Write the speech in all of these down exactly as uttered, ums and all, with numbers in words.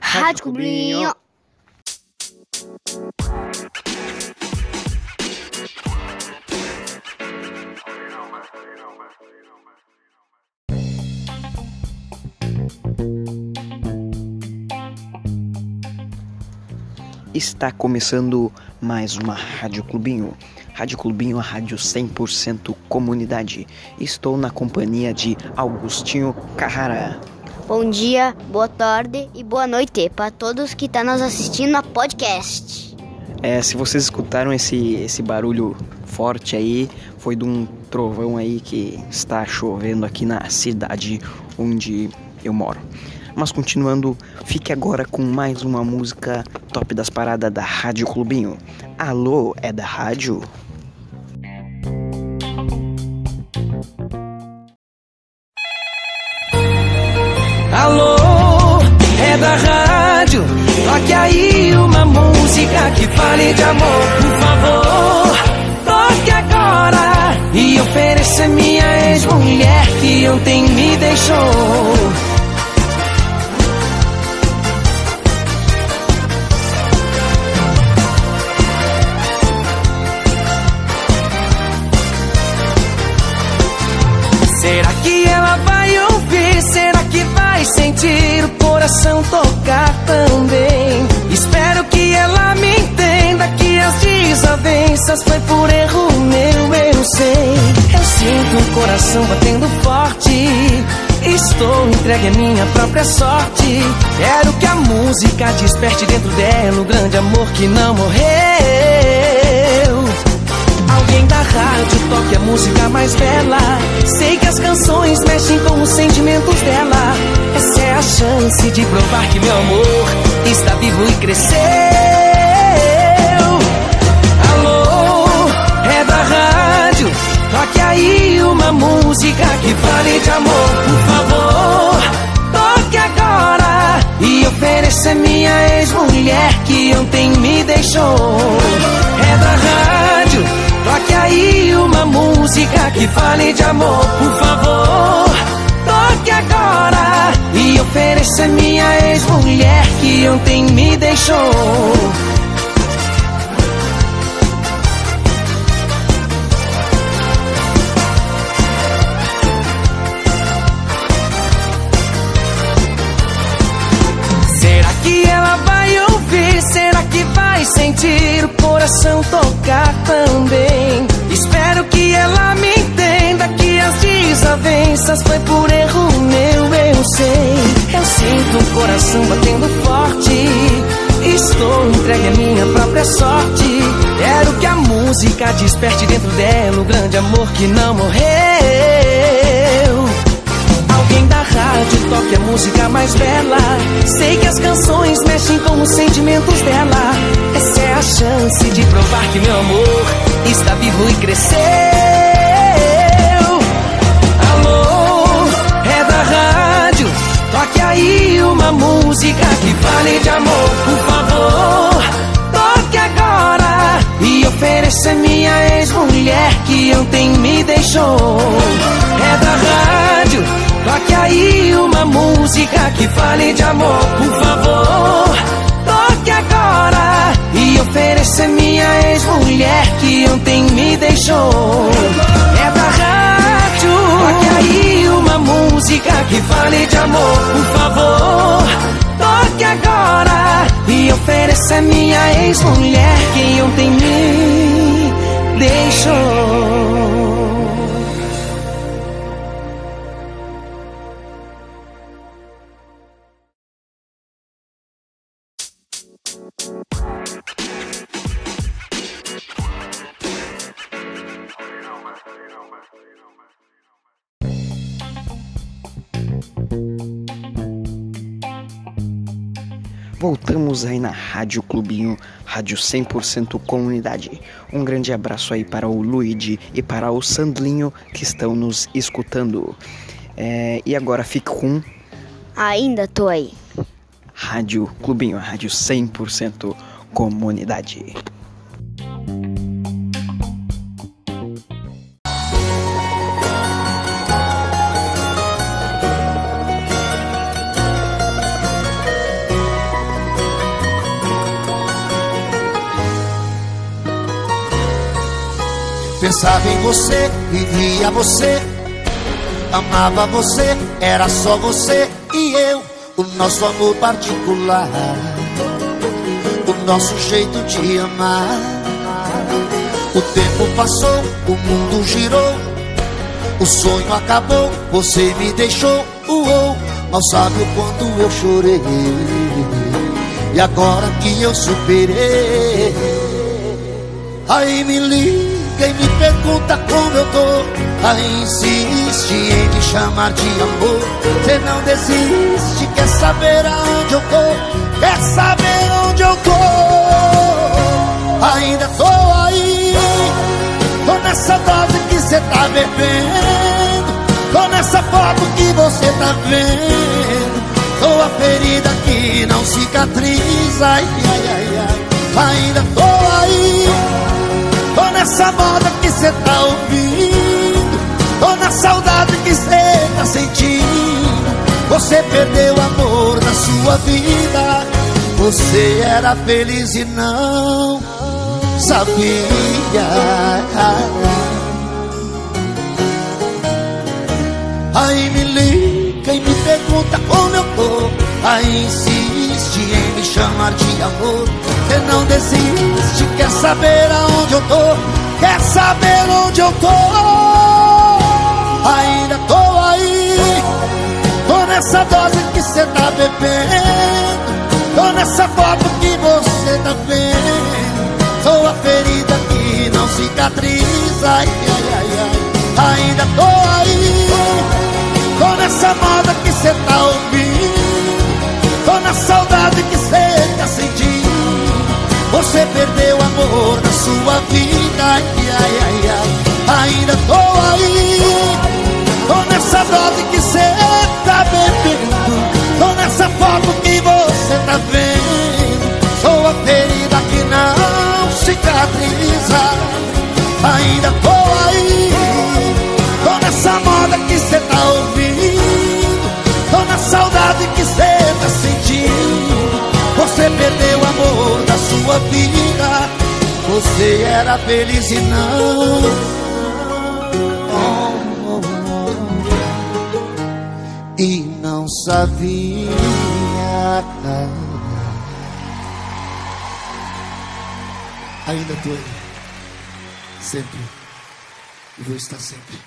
Rádio Clubinho. Está começando mais uma Rádio Clubinho. Rádio Clubinho, a rádio cem por cento comunidade. Estou na companhia de Augustinho Carrara. Bom dia, boa tarde e boa noite para todos que estão tá nos assistindo a podcast. É, se vocês escutaram esse, esse barulho forte aí, foi de um trovão aí que está chovendo aqui na cidade onde eu moro. Mas continuando, fique agora com mais uma música top das paradas da Rádio Clubinho. Alô, é da rádio? Alô, é da rádio. Toque aí uma música que fale de amor, por favor. Toque agora e ofereça minha ex-mulher que ontem me deixou. Será que ela vai ouvir? Será que vai sentir o coração tocar também? Espero que ela me entenda que as desavenças foi por erro meu, eu sei. Eu sinto o coração batendo forte, estou entregue à minha própria sorte. Quero que a música desperte dentro dela o grande amor que não morreu. Alguém da rádio toque a música mais bela. Sei que as canções mexem com os sentimentos dela. Essa é a chance de provar que meu amor está vivo e cresceu. Alô, é da rádio. Toque aí uma música que fale de amor, por favor. Toque agora e ofereça minha ex-mulher que ontem me deixou. É da rádio. Toque aí uma música que fale de amor, por favor. Toque agora e ofereça minha ex-mulher que ontem me deixou. Será que ela vai ouvir? Será que vai sentir o coração tocar também? Espero que ela me entenda que as desavenças foi por erro meu, eu sei. Eu sinto o coração batendo forte, estou entregue à minha própria sorte. Quero que a música desperte dentro dela o grande amor que não morreu. Alguém da rádio toque a música mais bela. Sei que as canções mexem com os sentimentos dela. Essa é a chance de provar que meu amor está vivo e cresceu. Alô, é da rádio. Toque aí uma música que fale de amor, por favor. Toque agora e ofereça minha ex-mulher que ontem me deixou. É da rádio. Toque aí uma música que fale de amor, por favor. Toque agora e ofereça minha ex-mulher que ontem me deixou. É da rádio. Toque aí uma música que fale de amor, por favor. Toque agora e ofereça minha ex-mulher que ontem me deixou. Voltamos aí na Rádio Clubinho, rádio cem por cento comunidade. Um grande abraço aí para o Luigi e para o Sandlinho que estão nos escutando. É, e agora fico com... Ainda tô aí. Rádio Clubinho, a rádio cem por cento comunidade. Pensava em você, vivia você, amava você, era só você e eu. O nosso amor particular, o nosso jeito de amar. O tempo passou, o mundo girou, o sonho acabou, você me deixou. Uou, mal sabe o quanto eu chorei, e agora que eu superei. Aí me liga e me pergunta como eu tô, aí insiste em me chamar de amor. Você não desiste, quer saber aonde eu tô, quer saber onde eu tô. Ainda tô aí, tô nessa dose que cê tá bebendo, tô nessa foto que você tá vendo, tô a ferida que não cicatriza. Ai, ai, ai, ai. Ainda tô aí, tô nessa moda que cê tá ouvindo, tô na saudade que cê tá sentindo. Você perdeu o amor da sua vida, você era feliz e não sabia. Aí me liga e me pergunta como eu tô, aí insiste em me chamar de amor. Você não desiste, quer saber aonde eu tô, quer saber onde eu tô. Ainda tô aí, tô nessa dose que cê tá bebendo, tô nessa foto que você tá vendo, sou a ferida que não cicatriza. Ai, ai, ai, ai. Ainda tô aí, tô nessa moda que cê tá ouvindo, tô na saudade que cê tá sentindo. Você perdeu o amor da sua vida, ai, ai, ai, ai. Ainda tô aí, tô nessa dose que cê tá bebendo, tô nessa foto que você tá vendo, sou a ferida que não cicatriza. Ainda tô aí, tô nessa moda que cê tá ouvindo, tô na saudade que cê tá sentindo. Você perdeu o amor da sua vida, você era feliz e não oh, oh, oh, e não sabia. Ainda tô aí, sempre, e vou estar sempre.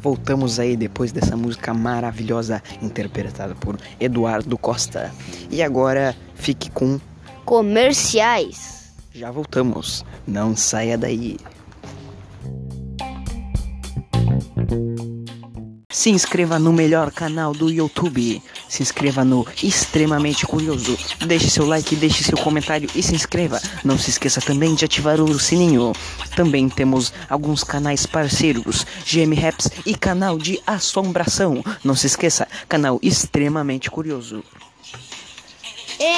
Voltamos aí depois dessa música maravilhosa interpretada por Eduardo Costa. E agora fique com comerciais. Já voltamos, não saia daí. Se inscreva no melhor canal do YouTube. Se inscreva no Extremamente Curioso. Deixe seu like, deixe seu comentário e se inscreva. Não se esqueça também de ativar o sininho. Também temos alguns canais parceiros, G M Raps e canal de assombração. Não se esqueça, canal Extremamente Curioso.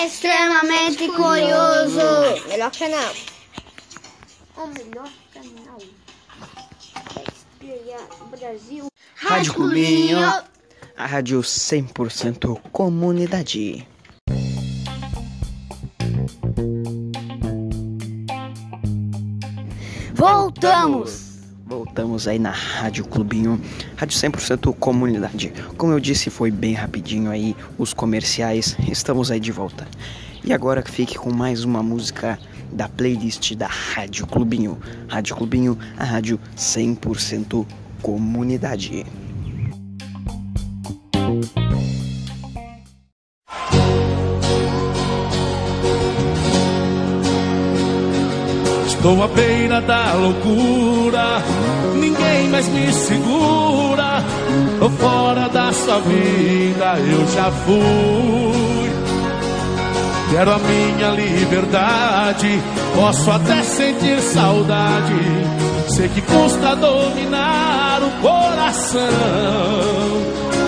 Extremamente Curioso. Melhor canal. O melhor canal da história do Brasil. Rádio Clubinho, a rádio cem por cento comunidade. Voltamos! Voltamos aí na Rádio Clubinho, rádio cem por cento comunidade. Como eu disse, foi bem rapidinho aí os comerciais, estamos aí de volta. E agora fique com mais uma música da playlist da Rádio Clubinho. Rádio Clubinho, a rádio cem por cento comunidade. Estou à beira da loucura, ninguém mais me segura. Tô fora da sua vida, eu já fui. Quero a minha liberdade, posso até sentir saudade. Sei que custa dominar o coração,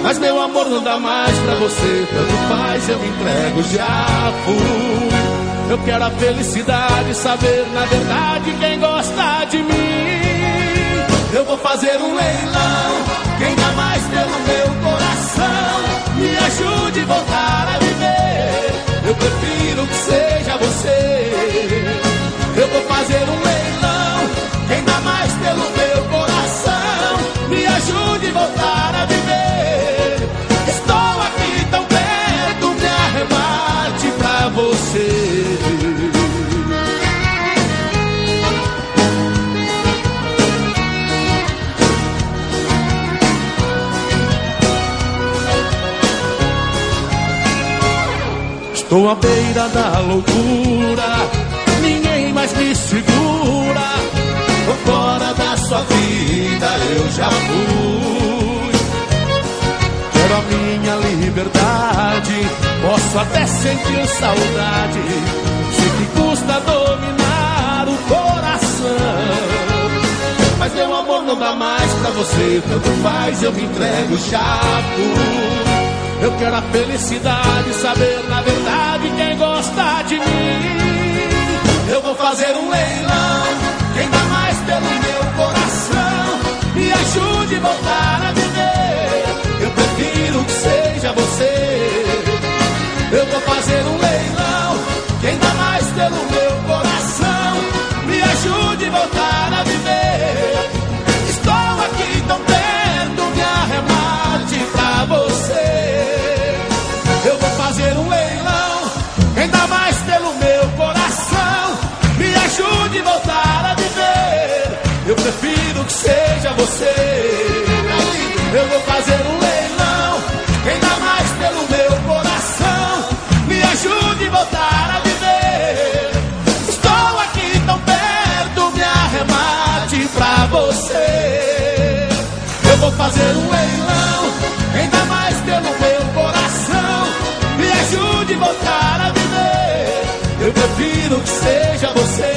mas meu amor não dá mais pra você. Tanto faz, eu entrego já fui. Eu quero a felicidade, saber na verdade quem gosta de mim. Eu vou fazer um leilão, quem dá mais pelo meu coração, me ajude a voltar a viver. Eu prefiro que seja você. Eu vou fazer um leilão, quem dá mais pelo meu coração, me ajude a voltar a viver. Estou aqui tão perto, me arrebate pra você. Estou à beira da loucura, ninguém mais me segura. Tô fora da sua vida, eu já fui. Quero a minha liberdade, posso até sentir saudade. Sei que custa dominar o coração, mas meu amor não dá mais pra você. Tanto faz, eu me entrego chato. Eu quero a felicidade, saber na verdade quem gosta de mim. Eu vou fazer um leilão, quem dá mais pelo meu coração, me ajude a voltar a viver. Eu prefiro que seja você. Eu vou fazer um leilão, quem dá mais pelo meu coração, me ajude a voltar a viver. Estou aqui tão perto, me arremate pra você. Eu vou fazer um leilão, quem dá mais pelo meu coração, me ajude a voltar a viver. Eu prefiro que seja você. Eu vou fazer um leilão, quem dá mais pelo meu coração, me ajude a voltar a viver. Estou aqui tão perto, me arremate pra você. Eu vou fazer um leilão, quem dá mais pelo meu ajude a voltar a viver. Eu prefiro que seja você.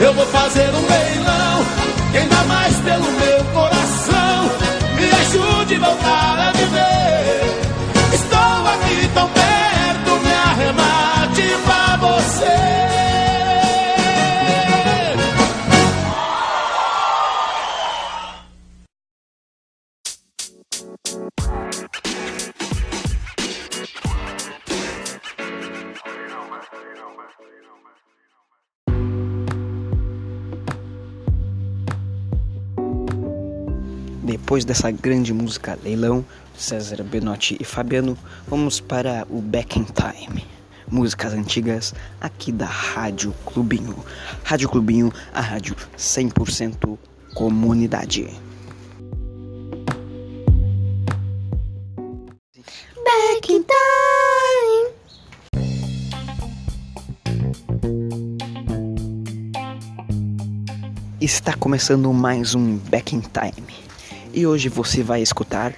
Eu vou fazer um leilão, quem dá mais pelo meu coração, me ajude a voltar a viver. Estou aqui tão perto, me arremate pra você. Depois dessa grande música Leilão, César Benotti e Fabiano, vamos para o Back in Time. Músicas antigas aqui da Rádio Clubinho. Rádio Clubinho, a rádio cem por cento comunidade. Back in Time! Está começando mais um Back in Time. E hoje você vai escutar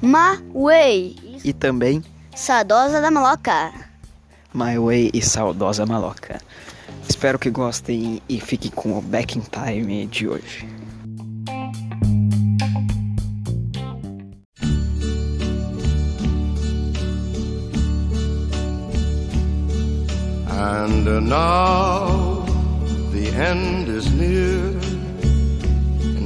My Way e também Saudosa da Maloca. My Way e Saudosa Maloca. Espero que gostem e fiquem com o Back in Time de hoje. And now the end is near.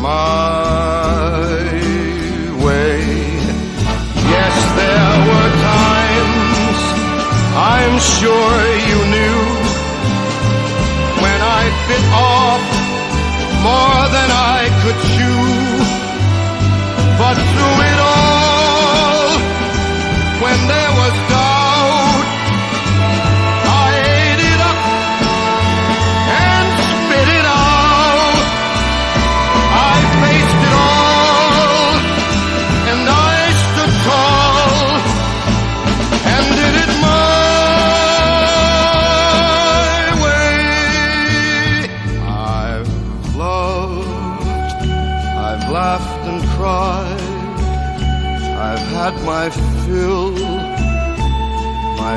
my way. Yes, there were times I'm sure you knew when I bit off more than I could chew, but through it all, when there was doubt, I ate it up and spit it out. I faced it all and I stood tall and did it my way. I've loved, I've laughed and cried, I've had my fill, my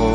oh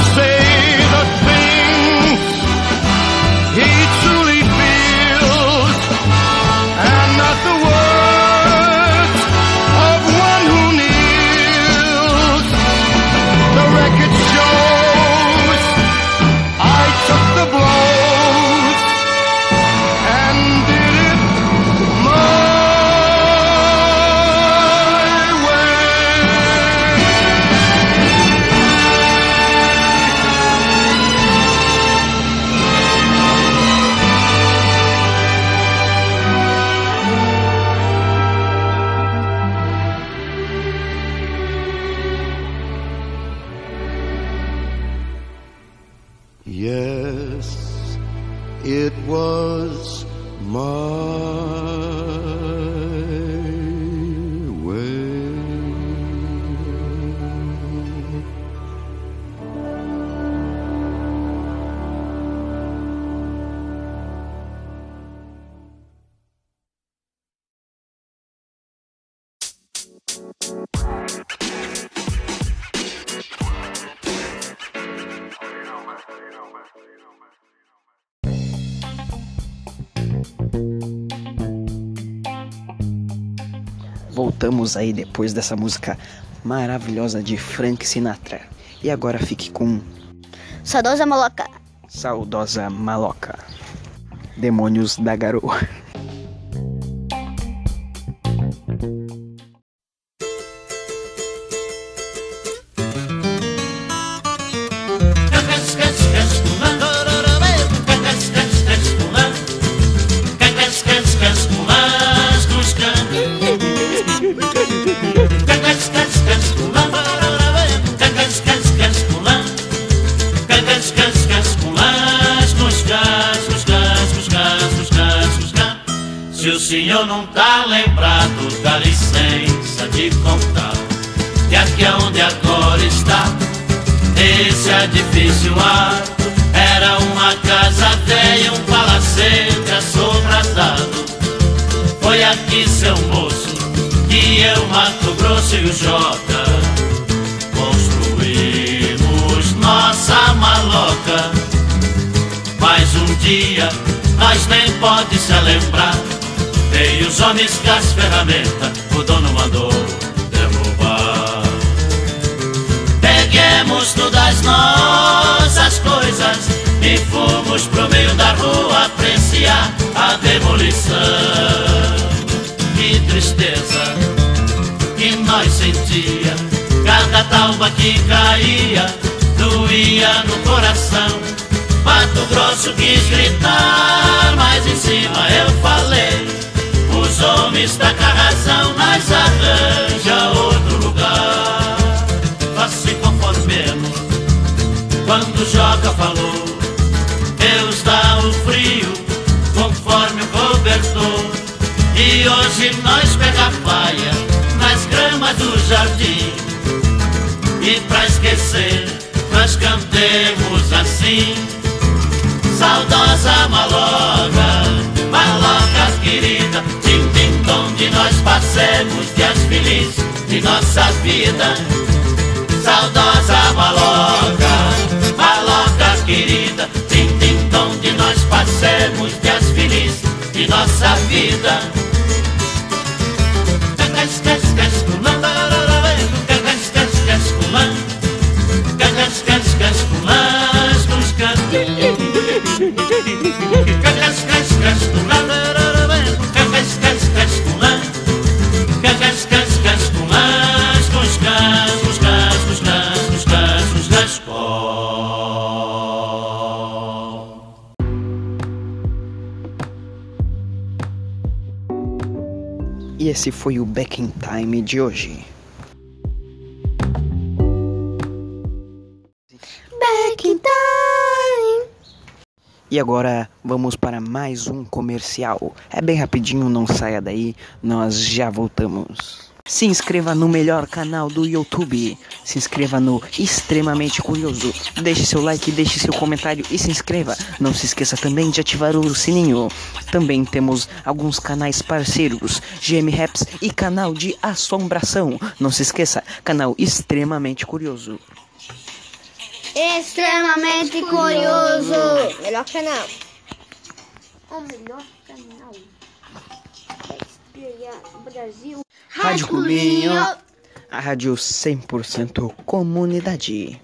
say the thing he truly feels, and not the words of one who kneels. The record shows I took the blows and did it my way. Yes, it was my way. Voltamos aí depois dessa música maravilhosa de Frank Sinatra. E agora fique com Saudosa Maloca. Saudosa Maloca. Demônios da Garoa. Se o senhor não tá lembrado, dá licença de contar que aqui onde agora está, esse edifício alto era uma casa velha, um palacete assobradado. Foi aqui, seu moço, que eu, Mato Grosso e o Jota construímos nossa maloca. Mas um dia nós nem pode se lembrar, e os homens com as ferramentas o dono mandou derrubar. Peguemos todas nossas coisas e fomos pro meio demolição. Que tristeza que nós sentia, cada talba que caía doía no coração. Mato Grosso quis gritar, mas em cima eu falei: os homens da carração, nós arranja outro lugar. Nós se conformemos quando joga falou. Deus dá o frio conforme o cobertor. E hoje nós pega a palha nas gramas do jardim. E pra esquecer nós cantemos assim: saudosa maloca, maloca querida, tim tim tom de nós passemos dias felizes de nossa vida. Saudosa maloca, maloca querida, tim tim tom de nós passemos dias felizes de nossa vida. E esse foi o Back in Time de hoje. Back in Time! E agora vamos para mais um comercial. É bem rapidinho, não saia daí, nós já voltamos. Se inscreva no melhor canal do YouTube. Se inscreva no Extremamente Curioso. Deixe seu like, deixe seu comentário e se inscreva. Não se esqueça também de ativar o sininho. Também temos alguns canais parceiros, G M Raps e canal de assombração. Não se esqueça, canal Extremamente Curioso. Extremamente Curioso. Melhor canal. O melhor canal do Brasil. Rádio Clubinho, a rádio cem por cento comunidade.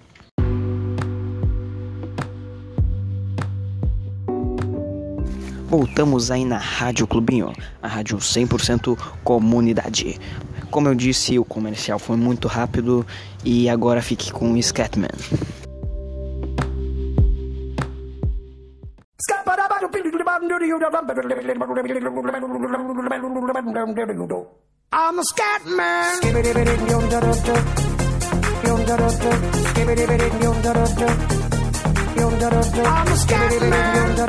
Voltamos aí na Rádio Clubinho, a rádio cem por cento comunidade. Como eu disse, o comercial foi muito rápido e agora fique com o Scatman. I'm a scat man. I'm a scat man.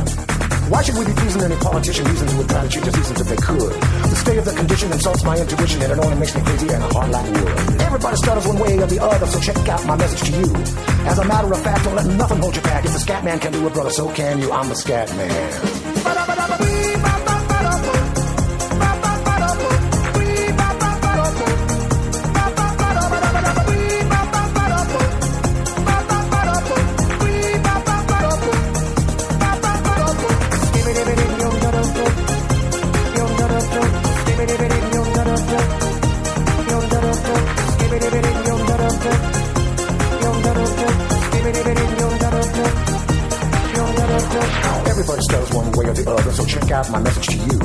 Why should we be pleasing any politician? Reasons who would try to cheat the seasons if they could. The state of the condition insults my intuition, and it only makes me crazy and hard like wood. Everybody stutters one way or the other, so check out my message to you. As a matter of fact, don't let nothing hold you back. If the Scatman can do it, brother, so can you. I'm the Scatman. Everybody stutters one way or the other, so check out my message to you.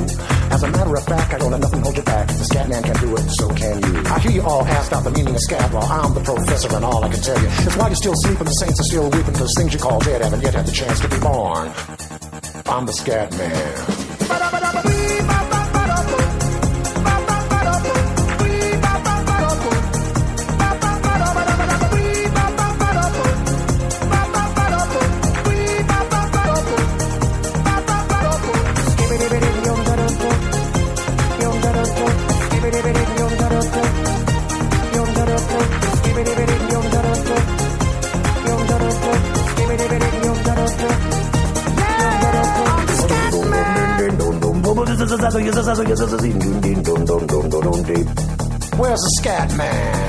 As a matter of fact, I don't let nothing hold you back. If the Scatman can do it, so can you. I hear you all asked out the meaning of scat, while I'm the professor and all I can tell you is why you're still sleeping, the saints are still weeping, those things you call dead haven't yet had the chance to be born. I'm the Scatman. Where's the Scatman?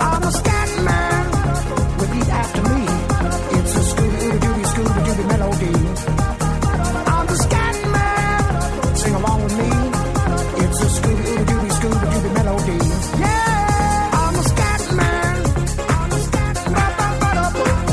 I'm the Scatman. Repeat after me. It's a Scooby-Dooby, Scooby-Dooby melody. I'm the Scatman. Sing along with me. It's a Scooby-Dooby, Scooby-Dooby melody. Yeah, I'm the Scatman. I'm the Scatman. I'm the Scatman. I'm the Scatman.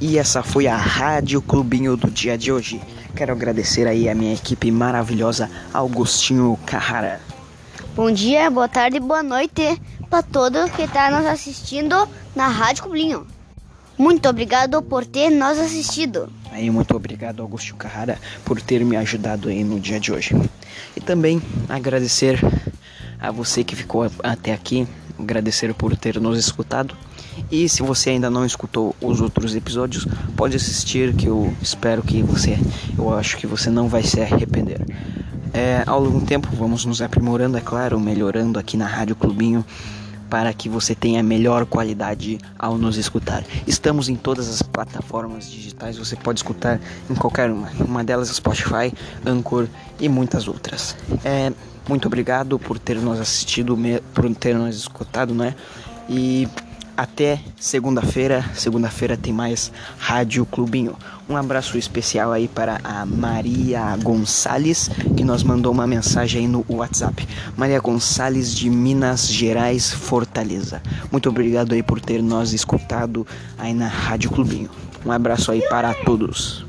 E essa foi a Rádio Clubinho do dia de hoje. Quero agradecer aí a minha equipe maravilhosa, Augustinho Carrara. Bom dia, boa tarde, boa noite para todo que está nos assistindo na Rádio Clubinho. Muito obrigado por ter nos assistido. Aí, muito obrigado, Augustinho Carrara, por ter me ajudado aí no dia de hoje. E também agradecer a você que ficou até aqui, agradecer por ter nos escutado. E se você ainda não escutou os outros episódios, pode assistir, que eu espero que você, eu acho que você não vai se arrepender. É, ao longo do tempo vamos nos aprimorando, é claro, melhorando aqui na Rádio Clubinho, para que você tenha melhor qualidade ao nos escutar. Estamos em todas as plataformas digitais, você pode escutar em qualquer uma, uma delas, Spotify, Anchor e muitas outras. É, muito obrigado por ter nos assistido, por ter nos escutado, né? E até segunda-feira, segunda-feira tem mais Rádio Clubinho. Um abraço especial aí para a Maria Gonçalves, que nos mandou uma mensagem aí no WhatsApp. Maria Gonçalves de Minas Gerais, Fortaleza. Muito obrigado aí por ter nos escutado aí na Rádio Clubinho. Um abraço aí para todos.